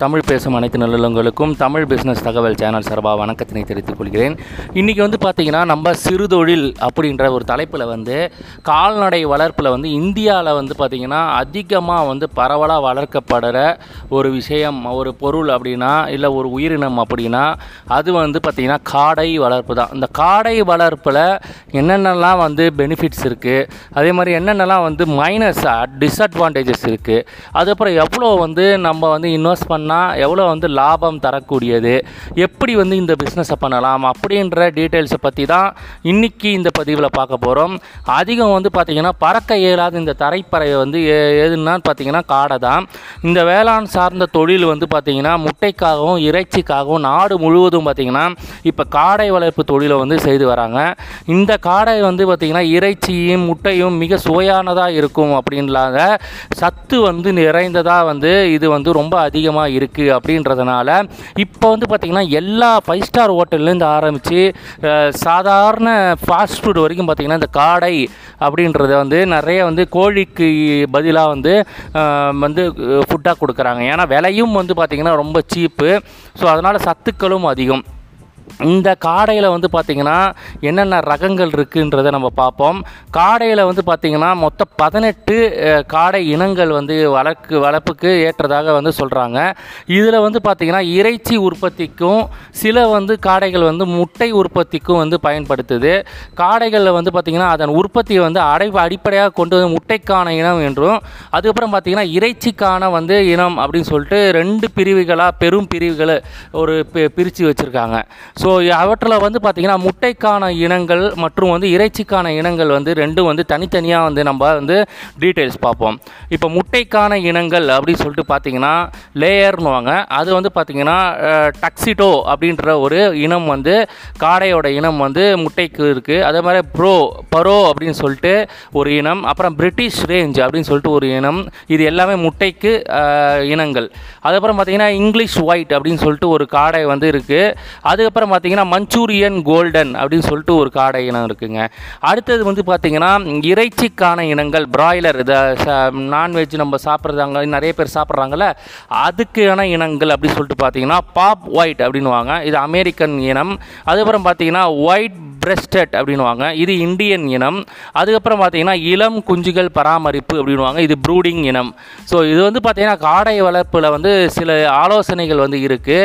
தமிழ் பேசும் அனைத்து நல்லுள்ளங்களுக்கும் தமிழ் பிஸ்னஸ் தகவல் சேனல் சார்பாக வணக்கத்தினை தெரிவித்துக் கொள்கிறேன். இன்றைக்கி வந்து பார்த்திங்கன்னா நம்ம சிறுதொழில் அப்படின்ற ஒரு தலைப்பில் வந்து கால்நடை வளர்ப்பில் வந்து இந்தியாவில் வந்து பார்த்திங்கன்னா அதிகமாக வந்து பரவலாக வளர்க்கப்படுற ஒரு விஷயம், ஒரு பொருள் அப்படின்னா இல்லை ஒரு உயிரினம் அப்படின்னா அது வந்து பார்த்திங்கன்னா காடை வளர்ப்பு தான். இந்த காடை வளர்ப்பில் என்னென்னலாம் வந்து பெனிஃபிட்ஸ் இருக்குது, அதே மாதிரி என்னென்னலாம் வந்து மைனஸ் டிஸ்அட்வான்டேஜஸ் இருக்குது, அதுக்கப்புறம் எவ்வளோ வந்து நம்ம வந்து இன்வெஸ்ட் பண்ணால் எவ்வளோ வந்து லாபம் தரக்கூடியது, எப்படி வந்து இந்த பிஸ்னஸை பண்ணலாம் அப்படின்ற டீட்டெயில்ஸை பற்றி தான் இன்றைக்கி இந்த பதிவில் பார்க்க போகிறோம். அதிகம் வந்து பார்த்திங்கன்னா பறக்க இயலாத இந்த தரைப்பறவை வந்து எதுன்னா பார்த்திங்கன்னா காடை தான். இந்த வேளாண் சார்ந்த தொழில் வந்து பார்த்திங்கன்னா முட்டைக்காகவும் இறைச்சிக்காகவும் நாடு முழுவதும் பார்த்திங்கன்னா இப்போ காடை வளர்ப்பு தொழிலை வந்து செய்து வராங்க. இந்த காடை வந்து பார்த்திங்கன்னா இறைச்சியும் முட்டையும் மிக சுவையானதாக இருக்கும் அப்படின்லாத சத்து வந்து நிறைந்ததாக வந்து இது வந்து ரொம்ப அதிகமாக இருக்குது அப்படின்றதுனால இப்போ வந்து பார்த்திங்கன்னா எல்லா 5 ஸ்டார் ஹோட்டல்லேருந்து ஆரம்பித்து சாதாரண ஃபாஸ்ட் ஃபுட் வரைக்கும் பார்த்திங்கன்னா இந்த காடை அப்படின்றத வந்து நிறைய வந்து கோழிக்கு பதிலாக வந்து ஃபுட்டாக கொடுக்குறாங்க. ஏன்னா விலையும் வந்து பார்த்திங்கன்னா ரொம்ப சீப்பு. ஸோ அதனால் சத்துக்களும் அதிகம். இந்த காடையில் வந்து பார்த்திங்கன்னா என்னென்ன ரகங்கள் இருக்குன்றதை நம்ம பார்ப்போம். காடையில் வந்து பார்த்திங்கன்னா மொத்தம் 18 காடை இனங்கள் வந்து வளர்ப்புக்கு ஏற்றதாக வந்து சொல்கிறாங்க. இதில் வந்து பார்த்திங்கன்னா இறைச்சி உற்பத்திக்கும் சில வந்து காடைகள் வந்து முட்டை உற்பத்திக்கும் வந்து பயன்படுத்துது. காடைகளில் வந்து பார்த்திங்கன்னா அதன் உற்பத்தியை வந்து அடிப்படையாக கொண்டு வந்து முட்டைக்கான இனம் என்றும் அதுக்கப்புறம் பார்த்திங்கன்னா இறைச்சிக்கான வந்து இனம் அப்படின்னு சொல்லிட்டு 2 பிரிவுகளாக பெரும் பிரிவுகளை ஒரு பிரித்து வச்சுருக்காங்க. ஸோ அவற்றில் வந்து பார்த்திங்கன்னா முட்டைக்கான இனங்கள் மற்றும் வந்து இறைச்சிக்கான இனங்கள் வந்து ரெண்டும் வந்து தனித்தனியாக வந்து நம்ம வந்து டீட்டெயில்ஸ் பார்ப்போம். இப்போ முட்டைக்கான இனங்கள் அப்படின்னு சொல்லிட்டு பார்த்திங்கன்னா லேயர்னுவாங்க. அது வந்து பார்த்திங்கன்னா டக்ஸிடோ அப்படின்ற ஒரு இனம் வந்து காடையோட இனம் வந்து முட்டைக்கு இருக்குது. அதே மாதிரி பரோ அப்படின்னு சொல்லிட்டு ஒரு இனம், அப்புறம் பிரிட்டிஷ் ரேஞ்ச் அப்படின்னு சொல்லிட்டு ஒரு இனம். இது எல்லாமே முட்டைக்கு இனங்கள். அதுக்கப்புறம் பார்த்திங்கன்னா இங்கிலீஷ் ஒயிட் அப்படின்னு சொல்லிட்டு ஒரு காடை வந்து இருக்குது. அதுக்கப்புறம் பார்த்தீங்கன்னா மஞ்சூரியன் கோல்டன் அப்படின்னு சொல்லிட்டு ஒரு காடை இனம் இருக்குங்க. அடுத்தது வந்து பார்த்திங்கன்னா இறைச்சிக்கான இனங்கள் பிராய்லர், இதை நான்வெஜ் நம்ம சாப்பிட்றாங்க, நிறைய பேர் சாப்பிட்றாங்கல்ல, அதுக்கான இனங்கள் அப்படின்னு சொல்லிட்டு பார்த்திங்கன்னா பாப் ஒயிட் அப்படின்வாங்க. இது அமெரிக்கன் இனம். அதுக்கப்புறம் பார்த்திங்கன்னா ஒயிட் பிரஸ்டட் அப்படின்வாங்க. இது இந்தியன் இனம். அதுக்கப்புறம் பார்த்திங்கன்னா இளம் குஞ்சுகள் பராமரிப்பு அப்படின்வாங்க. இது ப்ரூடிங் இனம். ஸோ இது வந்து பார்த்திங்கன்னா காடை வளர்ப்பில் வந்து சில ஆலோசனைகள் வந்து இருக்குது.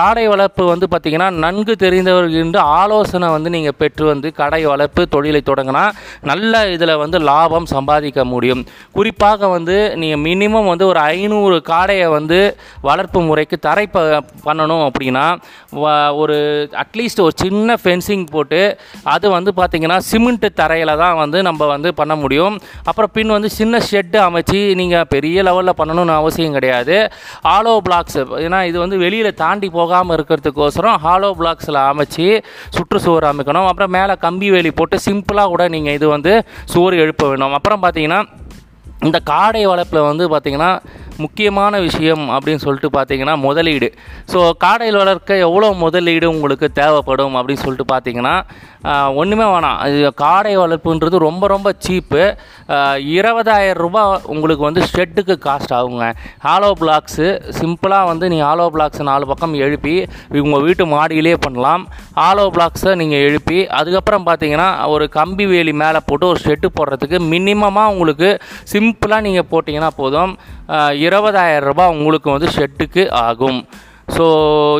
காடை வளர்ப்பு வந்து பார்த்திங்கன்னா நன்கு தெரிந்தவர்கள் ஆலோசனை வந்து நீங்கள் பெற்று வந்து காடை வளர்ப்பு தொழிலை தொடங்கினா நல்ல இதில் வந்து லாபம் சம்பாதிக்க முடியும். குறிப்பாக வந்து நீங்கள் மினிமம் வந்து ஒரு 500 காடையை வந்து வளர்ப்பு முறைக்கு தரை பண்ணணும் அப்படின்னா ஒரு அட்லீஸ்ட் ஒரு சின்ன ஃபென்சிங் போட்டு அது வந்து பார்த்திங்கன்னா சிமெண்ட்டு தரையில் தான் வந்து நம்ம வந்து பண்ண முடியும். அப்புறம் பின் வந்து சின்ன ஷெட்டு அமைச்சு நீங்கள் பெரிய லெவலில் பண்ணணும்னு அவசியம் கிடையாது. ஹாலோ பிளாக்ஸ், ஏன்னா இது வந்து வெளியில் தாண்டி போகாமல் இருக்கிறதுக்கோசரம் ஹாலோ பிளாக்ஸில் அமைச்சு சுற்றுச்சுவர் அமைக்கணும். அப்புறம் மேலே கம்பி வேலி போட்டு சிம்பிளாக கூட நீங்கள் இது வந்து சுவர் எழுப்ப வேணும். அப்புறம் பார்த்திங்கன்னா இந்த காடை வளர்ப்பில் வந்து பார்த்திங்கன்னா முக்கியமான விஷயம் அப்படின்னு சொல்லிட்டு பார்த்திங்கன்னா முதலீடு. ஸோ காடையில் வளர்க்க எவ்வளோ முதலீடு உங்களுக்கு தேவைப்படும் அப்படின்னு சொல்லிட்டு பார்த்திங்கன்னா ஒன்றுமே வேணாம். இது காடை வளர்ப்புன்றது ரொம்ப ரொம்ப சீப்பு. 20,000 ரூபா உங்களுக்கு வந்து ஷெட்டுக்கு காஸ்ட் ஆகுங்க. ஹாலோ பிளாக்ஸு சிம்பிளாக வந்து நீங்கள் ஹாலோ பிளாக்ஸை 4 பக்கம் எழுப்பி உங்கள் வீட்டு மாடியிலே பண்ணலாம். ஹாலோ பிளாக்ஸை நீங்கள் எழுப்பி அதுக்கப்புறம் பார்த்திங்கன்னா ஒரு கம்பி வேலி மேலே போட்டு ஒரு ஷெட்டு போடுறதுக்கு மினிமமாக உங்களுக்கு சிம்பிளாக நீங்கள் போட்டிங்கன்னா போதும். 20,000 ரூபா உங்களுக்கு வந்து ஷெட்டுக்கு ஆகும். ஸோ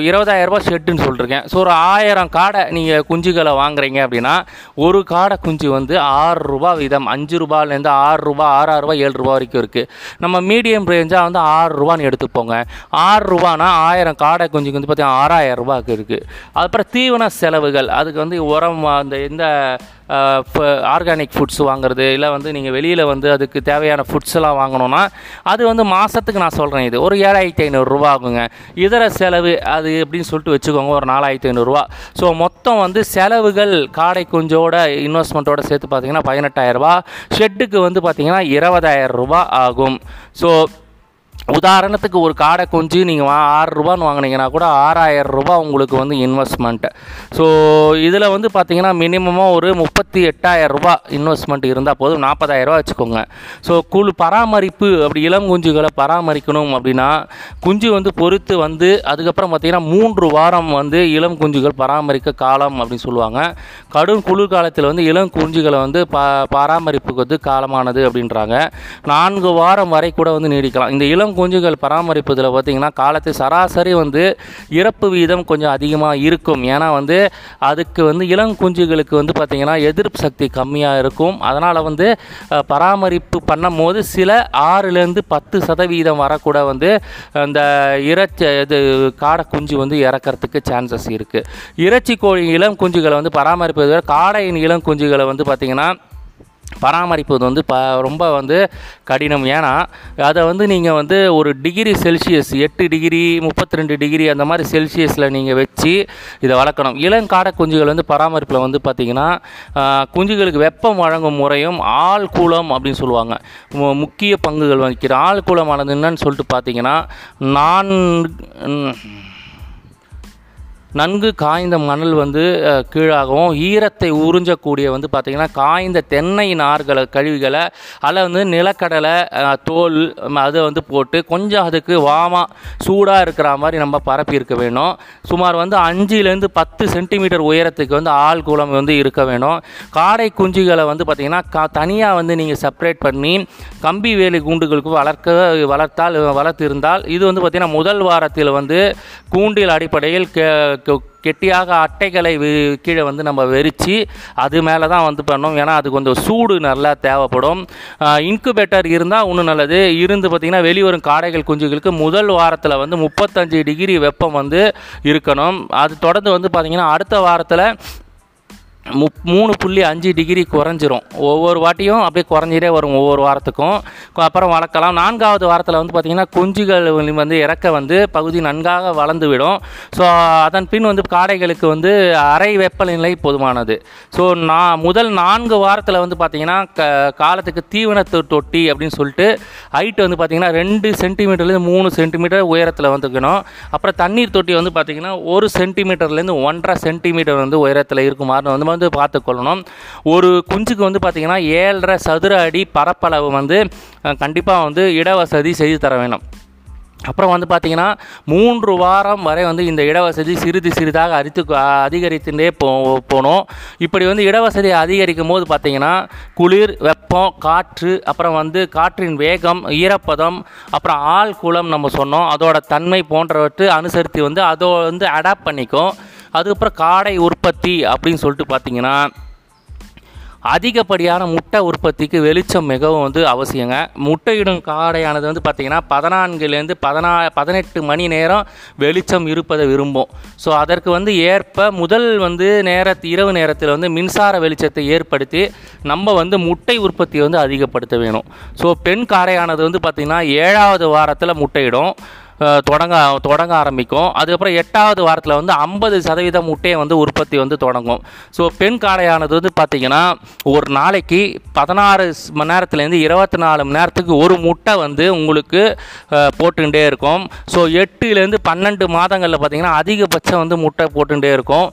20,000 ரூபா ஷெட்டுன்னு சொல்லிருக்கேன். ஸோ ஒரு 1000 காடை நீங்கள் குஞ்சுகளை வாங்குறீங்க அப்படின்னா ஒரு காடை குஞ்சு வந்து 6 ரூபா வீதம், 5 ரூபாலேருந்து 6 ரூபா, 6 ரூபா, 7 ரூபா வரைக்கும் இருக்குது. நம்ம மீடியம் ரேஞ்சாக வந்து 6 ரூபான்னு எடுத்துப்போங்க. 6 ரூபானா 1000 காடை குஞ்சுக்கு வந்து பார்த்திங்கன்னா 6000 ரூபாய்க்கு இருக்குது. அதுக்கப்புறம் தீவன செலவுகள், அதுக்கு வந்து உரம், அந்த எந்த ஆர்கானிக் ஃபுட்ஸ் வாங்குறது இல்லை வந்து நீங்கள் வெளியில் வந்து அதுக்கு தேவையான ஃபுட்ஸ்லாம் வாங்கணுன்னா அது வந்து மாதத்துக்கு நான் சொல்கிறேன் இது ஒரு 7,500 ஆகுங்க. இதர செலவு அது எப்படின்னு சொல்லிட்டு வச்சுக்கோங்க ஒரு 4,500. ஸோ மொத்தம் வந்து செலவுகள் காடை குஞ்சோட இன்வெஸ்ட்மெண்ட்டோடு சேர்த்து பார்த்திங்கன்னா 18,000. ஷெட்டுக்கு வந்து பார்த்திங்கன்னா 20,000 ஆகும். ஸோ உதாரணத்துக்கு ஒரு காடை கொஞ்சி நீங்கள் 6 ரூபான்னு வாங்கினீங்கன்னா கூட 6000 ரூபா உங்களுக்கு வந்து இன்வெஸ்ட்மெண்ட்டு. ஸோ இதில் வந்து பார்த்திங்கன்னா மினிமமாக ஒரு 38,000 ரூபா இன்வெஸ்ட்மெண்ட் இருந்தால் போதும், 40,000 ரூபா வச்சுக்கோங்க. ஸோ பராமரிப்பு அப்படி இளம் குஞ்சுகளை பராமரிக்கணும் அப்படின்னா குஞ்சு வந்து பொறுத்து வந்து அதுக்கப்புறம் பார்த்திங்கன்னா 3 வாரம் வந்து இளம் குஞ்சுகள் பராமரிக்க காலம் அப்படின்னு சொல்லுவாங்க. கடும் குளிர் காலத்தில் வந்து இளம் குஞ்சுகளை வந்து பராமரிப்புக்கு வந்து காலமானது அப்படின்றாங்க. 4 வாரம் வரை கூட வந்து நீடிக்கலாம். இந்த இளம் குஞ்சுகள் பராமரிப்பதில் பார்த்திங்கன்னா காலத்து சராசரி வந்து இறப்பு வீதம் கொஞ்சம் அதிகமாக இருக்கும். ஏன்னா வந்து அதுக்கு வந்து இளங்குஞ்சுகளுக்கு வந்து பார்த்திங்கன்னா எதிர்ப்பு சக்தி கம்மியாக இருக்கும். அதனால் வந்து பராமரிப்பு பண்ணும் போது சில 6-10% வரக்கூட வந்து அந்த காடை குஞ்சு வந்து இறக்கிறதுக்கு சான்சஸ் இருக்குது. இறைச்சி கோழி இளம் குஞ்சுகளை வந்து பராமரிப்பதை காடையின் இளம் குஞ்சுகளை வந்து பார்த்திங்கன்னா பராமரிப்பது வந்து ரொம்ப வந்து கடினம். ஏன்னா அதை வந்து நீங்கள் வந்து ஒரு டிகிரி செல்சியஸ் 8 டிகிரி 32 டிகிரி அந்த மாதிரி செல்சியஸில் நீங்கள் வச்சு இதை வளர்க்கணும். இளங்காடை குஞ்சுகள் வந்து பராமரிப்பில் வந்து பார்த்திங்கன்னா குஞ்சுகளுக்கு வெப்பம் வழங்கும் முறையும் ஆழ்கூலம் அப்படின்னு சொல்லுவாங்க முக்கிய பங்குகள் வகிக்கிற. ஆழ்கூலம் ஆனது என்னன்னு சொல்லிட்டு பார்த்திங்கன்னா நன்கு காய்ந்த மணல் வந்து கீழாகவும் ஈரத்தை உறிஞ்சக்கூடிய வந்து பார்த்திங்கன்னா காய்ந்த தென்னை நார்களை கழிவுகளை அதில் வந்து நிலக்கடலை தோல் அதை வந்து போட்டு கொஞ்சம் அதுக்கு வாமாக சூடாக இருக்கிற மாதிரி நம்ம பரப்பி இருக்க வேணும். சுமார் வந்து 5-10 சென்டிமீட்டர் உயரத்துக்கு வந்து ஆழ்குளம் வந்து இருக்க வேணும். காடை குஞ்சுகளை வந்து பார்த்திங்கன்னா தனியாக வந்து நீங்கள் செப்பரேட் பண்ணி கம்பி வேலி கூண்டுகளுக்கு வளர்த்திருந்தால் இது வந்து பார்த்திங்கன்னா முதல் வாரத்தில் வந்து கூண்டில் அடிப்படையில் கெட்டியாக அட்டைகளை கீழே வந்து நம்ம வெறிச்சு அது மேலே தான் வந்து பண்ணோம். ஏன்னா அது கொஞ்சம் சூடு நல்லா தேவைப்படும். இன்குபேட்டர் இருந்தால் ஒன்றும் நல்லது. இருந்து பார்த்திங்கன்னா வெளிவரும் காடைகள் குஞ்சுகளுக்கு முதல் வாரத்தில் வந்து 35 டிகிரி வெப்பம் வந்து இருக்கணும். அது தொடர்ந்து வந்து பார்த்திங்கன்னா அடுத்த வாரத்தில் 3.5 டிகிரி குறைஞ்சிரும். ஒவ்வொரு வாட்டியும் அப்படியே குறைஞ்சிட்டே வரும் ஒவ்வொரு வாரத்துக்கும். அப்புறம் வளர்க்கலாம். 4வது வாரத்தில் வந்து பார்த்திங்கன்னா குஞ்சுகள் வந்து இறக்க வந்து பகுதி நன்காக வளர்ந்துவிடும். ஸோ அதன் பின் வந்து காடைகளுக்கு வந்து அரை வெப்பநிலை போதுமானது. ஸோ முதல் 4 வாரத்தில் வந்து பார்த்திங்கன்னா காலத்துக்கு தீவனத்து தொட்டி அப்படின்னு சொல்லிட்டு ஹைட் வந்து பார்த்திங்கன்னா 2 சென்டிமீட்டர்லேருந்து 3 சென்டிமீட்டர் உயரத்தில் வந்துக்கணும். அப்புறம் தண்ணீர் தொட்டி வந்து பார்த்திங்கன்னா 1 சென்டிமீட்டர்லேருந்து 1.5 சென்டிமீட்டர் வந்து உயரத்தில் இருக்குமாறு வந்து பார்த்துக்கொள்ளணும். ஒரு குஞ்சுக்கு வந்து பார்த்திங்கன்னா 7.5 சதுர அடி பரப்பளவு வந்து கண்டிப்பாக வந்து இடவசதி செய்து தர வேணும். அப்புறம் வந்து பார்த்திங்கன்னா 3 வாரம் வரை வந்து இந்த இடவசதி சிறிதாக அதிகரித்துட்டே போனோம். இப்படி வந்து இடவசதியை அதிகரிக்கும் போது பார்த்திங்கன்னா குளிர், வெப்பம், காற்று, அப்புறம் வந்து காற்றின் வேகம், ஈரப்பதம், அப்புறம் ஆழ்குளம் நம்ம சொன்னோம் அதோட தன்மை போன்றவற்றை அனுசரித்து வந்து அதை வந்து அடாப்ட் பண்ணிக்கும். அதுக்கப்புறம் காடை உற்பத்தி அப்படின்னு சொல்லிட்டு பார்த்திங்கன்னா அதிகப்படியான முட்டை உற்பத்திக்கு வெளிச்சம் மிகவும் வந்து அவசியங்க. முட்டையிடும் காடையானது வந்து பார்த்திங்கன்னா 14-18 மணி நேரம் வெளிச்சம் இருப்பதை விரும்பும். ஸோ அதற்கு வந்து ஏற்ப முதல் வந்து இரவு நேரத்தில் வந்து மின்சார வெளிச்சத்தை ஏற்படுத்தி நம்ம வந்து முட்டை உற்பத்தியை வந்து அதிகப்படுத்த வேணும். ஸோ பெண் காடையானது வந்து பார்த்திங்கன்னா 7வது வாரத்தில் முட்டையிடும் தொடங்க ஆரம்பிக்கும். அதுக்கப்புறம் 8வது வாரத்தில் வந்து 50% முட்டையை வந்து உற்பத்தி வந்து தொடங்கும். ஸோ பெண் காடையானது வந்து பார்த்திங்கன்னா ஒரு நாளைக்கு 16 மணி நேரத்துலேருந்து 24 மணி நேரத்துக்கு ஒரு முட்டை வந்து உங்களுக்கு போட்டுகிட்டே இருக்கும். ஸோ 8-12 மாதங்களில் பார்த்திங்கன்னா அதிகபட்சம் வந்து முட்டை போட்டுகிட்டே இருக்கும்.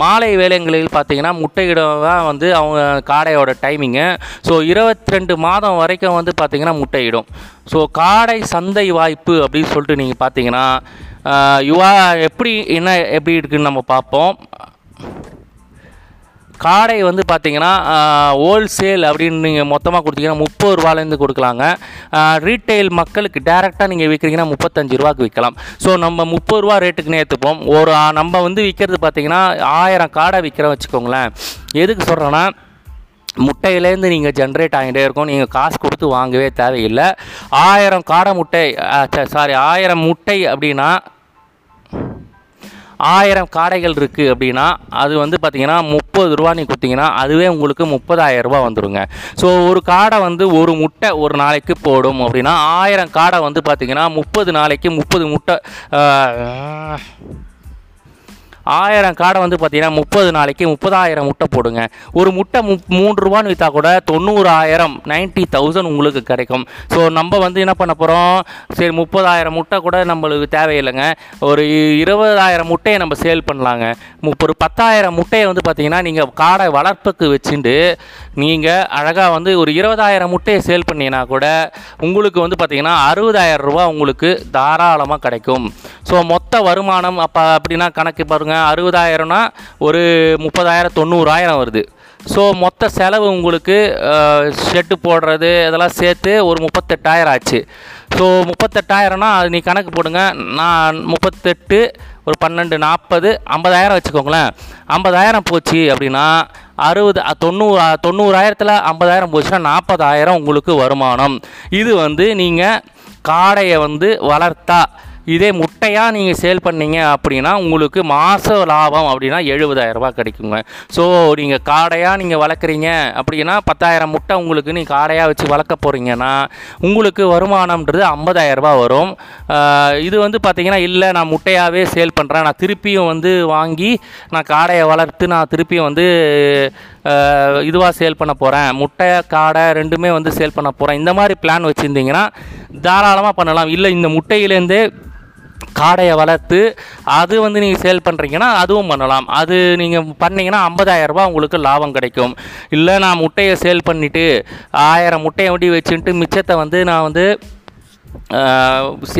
மாலை வேலைகளில் பார்த்திங்கன்னா முட்டையிடம் தான் வந்து அவங்க காடையோட டைமிங்கு. ஸோ 22 மாதம் வரைக்கும் வந்து பார்த்திங்கன்னா முட்டையிடும். ஸோ காடை சந்தை வாய்ப்பு அப்படின்னு சொல்லிட்டு நீங்கள் பார்த்திங்கன்னா எப்படி இருக்குதுன்னு நம்ம பார்ப்போம். காடை வந்து பார்த்திங்கன்னா ஹோல்சேல் அப்படின்னு நீங்கள் மொத்தமாக கொடுத்தீங்கன்னா 30 ரூபாலேருந்து கொடுக்கலாங்க. ரீட்டைல் மக்களுக்கு டேரெக்டாக நீங்கள் விற்கிறீங்கன்னா 35 ரூபாய்க்கு விற்கலாம். ஸோ நம்ம 30 ரூபா ரேட்டுக்குன்னே எடுத்துப்போம். நம்ம வந்து விற்கிறது பார்த்திங்கன்னா 1000 காடை விற்கிற வச்சுக்கோங்களேன். எதுக்கு சொல்கிறேன்னா முட்டையிலேருந்து நீங்கள் ஜென்ரேட் ஆகிட்டே இருக்கும். நீங்கள் காசு கொடுத்து வாங்கவே தேவையில்லை. 1000 முட்டை அப்படின்னா 1000 காடைகள் இருக்குது அப்படின்னா அது வந்து பார்த்திங்கன்னா 30 ரூபா நீ கொடுத்தீங்கன்னா அதுவே உங்களுக்கு 30,000 ரூபா வந்துடுங்க. ஸோ ஒரு காடை வந்து ஒரு முட்டை ஒரு நாளைக்கு போடும் அப்படின்னா 1000 காடை வந்து பார்த்திங்கன்னா 30 நாளைக்கு 30 முட்டை 1000 காடை வந்து பார்த்தீங்கன்னா 30 நாளைக்கு 30,000 முட்டை போடுங்க. ஒரு முட்டை 3 ரூபான்னு விற்றா கூட 90,000 90,000 உங்களுக்கு கிடைக்கும். ஸோ நம்ம வந்து என்ன பண்ண போகிறோம், சரி 30,000 முட்டை கூட நம்மளுக்கு தேவையில்லைங்க, ஒரு 20,000 முட்டையை நம்ம சேல் பண்ணலாங்க. ஒரு 10,000 முட்டையை வந்து பார்த்தீங்கன்னா நீங்கள் காடை வளர்ப்புக்கு வச்சுட்டு நீங்கள் அழகாக வந்து ஒரு 20,000 முட்டையை சேல் பண்ணிங்கன்னா கூட உங்களுக்கு வந்து பார்த்தீங்கன்னா 60,000 ரூபா உங்களுக்கு தாராளமாக கிடைக்கும். ஸோ மொத்த வருமானம் அப்போ அப்படின்னா கணக்கு பாருங்கள், 60,000னா ஒரு 30,000 90,000 வருது. ஸோ மொத்த செலவு உங்களுக்கு ஷெட்டு போடுறது இதெல்லாம் சேர்த்து ஒரு 38,000 ஆச்சு. ஸோ 38,000னா அது நீ கணக்கு போடுங்க, நான் 38 ஒரு 12 40 50,000 வச்சுக்கோங்களேன். 50,000 போச்சு அப்படின்னா 90,000த்தில் 50,000 போச்சுன்னா 40,000 உங்களுக்கு வருமானம். இது வந்து நீங்கள் காடையை வந்து வளர்த்தா. இதே முட்டையாக நீங்கள் சேல் பண்ணிங்க அப்படின்னா உங்களுக்கு மாத லாபம் அப்படின்னா 70,000 ரூபா கிடைக்குங்க. ஸோ நீங்கள் காடையாக நீங்கள் வளர்க்குறீங்க அப்படின்னா 10,000 முட்டை உங்களுக்கு நீங்கள் காடையாக வச்சு வளர்க்க போகிறீங்கன்னா உங்களுக்கு வருமானம்ன்றது 50,000 ரூபா வரும். இது வந்து பார்த்திங்கன்னா இல்லை நான் முட்டையாகவே சேல் பண்ணுறேன், நான் திருப்பியும் வந்து வாங்கி நான் காடையை வளர்த்து நான் திருப்பியும் வந்து இதுவாக சேல் பண்ண போகிறேன், முட்டை காடை ரெண்டுமே வந்து சேல் பண்ண போகிறேன், இந்த மாதிரி பிளான் வச்சுருந்தீங்கன்னா தாராளமாக பண்ணலாம். இல்லை இந்த முட்டையிலேருந்தே காடையை வளர்த்து அது வந்து நீங்கள் சேல் பண்ணுறீங்கன்னா அதுவும் பண்ணலாம். அது நீங்கள் பண்ணிங்கன்னா 50,000 ரூபா உங்களுக்கு லாபம் கிடைக்கும். இல்லை நான் முட்டையை சேல் பண்ணிவிட்டு 1000 முட்டையை வண்டி வச்சுட்டு மிச்சத்தை வந்து நான் வந்து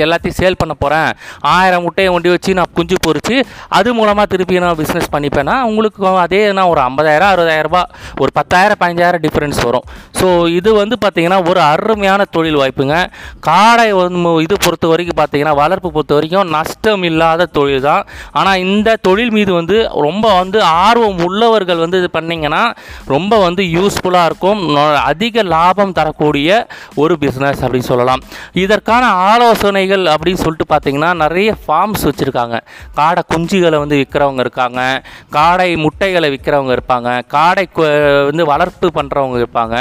எல்லாத்தையும் சேல் பண்ண போகிறேன், 1000 முட்டையை ஒண்டி வச்சு நான் குஞ்சு பொறிச்சு அது மூலமாக திருப்பி நான் பிஸ்னஸ் பண்ணிப்பேன்னா உங்களுக்கு அதே நான் ஒரு 50,000 60,000 ரூபா ஒரு 10,000 15,000 டிஃப்ரென்ஸ் வரும். ஸோ இது வந்து பார்த்திங்கன்னா ஒரு அருமையான தொழில் வாய்ப்புங்க. காடை இது பொறுத்த வரைக்கும் பார்த்திங்கன்னா வளர்ப்பு பொறுத்த வரைக்கும் நஷ்டம் இல்லாத தொழில் தான். ஆனால் இந்த தொழில் மீது வந்து ரொம்ப வந்து ஆர்வம் உள்ளவர்கள் வந்து இது பண்ணிங்கன்னா ரொம்ப வந்து யூஸ்ஃபுல்லாக இருக்கும், அதிக லாபம் தரக்கூடிய ஒரு பிஸ்னஸ் அப்படின்னு சொல்லலாம். இதற்கான ஆலோசனைகள் அப்படின்னு சொல்லிட்டு பார்த்திங்கன்னா நிறைய ஃபார்ம்ஸ் வச்சுருக்காங்க. காடை குஞ்சுகளை வந்து விற்கிறவங்க இருக்காங்க, காடை முட்டைகளை விற்கிறவங்க இருப்பாங்க, காடை வந்து வளர்ப்பு பண்ணுறவங்க இருப்பாங்க.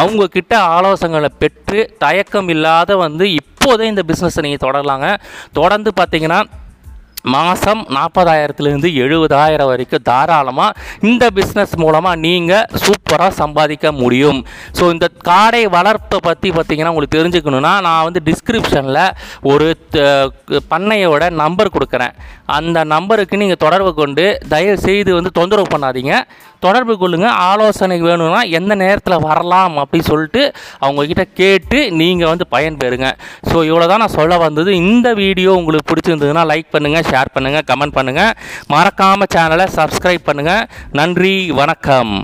அவங்கக்கிட்ட ஆலோசனைகளை பெற்று தயக்கம் இல்லாத வந்து இப்போதே இந்த பிஸ்னஸை நீங்கள் தொடரலாங்க. தொடர்ந்து பார்த்திங்கன்னா மாதம் 40,000லேருந்து 70,000 வரைக்கும் தாராளமாக இந்த பிஸ்னஸ் மூலமாக நீங்கள் சூப்பராக சம்பாதிக்க முடியும். ஸோ இந்த காடை வளர்ப்பை பற்றி பார்த்திங்கன்னா உங்களுக்கு தெரிஞ்சுக்கணுன்னா நான் வந்து டிஸ்கிரிப்ஷனில் ஒரு பண்ணையோட நம்பர் கொடுக்குறேன். அந்த நம்பருக்கு நீங்கள் தொடர்பு கொண்டு தயவு செய்து வந்து தொந்தரவு பண்ணாதீங்க, தொடர்பு கொள்ளுங்கள். ஆலோசனை வேணும்னா எந்த நேரத்தில் வரலாம் அப்படின்னு சொல்லிட்டு அவங்கக்கிட்ட கேட்டு நீங்கள் வந்து பயன்பெறுங்க. ஸோ இவ்வளோ தான் நான் சொல்ல வந்தது. இந்த வீடியோ உங்களுக்கு பிடிச்சிருந்ததுன்னா லைக் பண்ணுங்கள், ஷேர் பண்ணுங்கள், கமெண்ட் பண்ணுங்கள், மறக்காமல் சேனலை சப்ஸ்கிரைப் பண்ணுங்கள். நன்றி, வணக்கம்.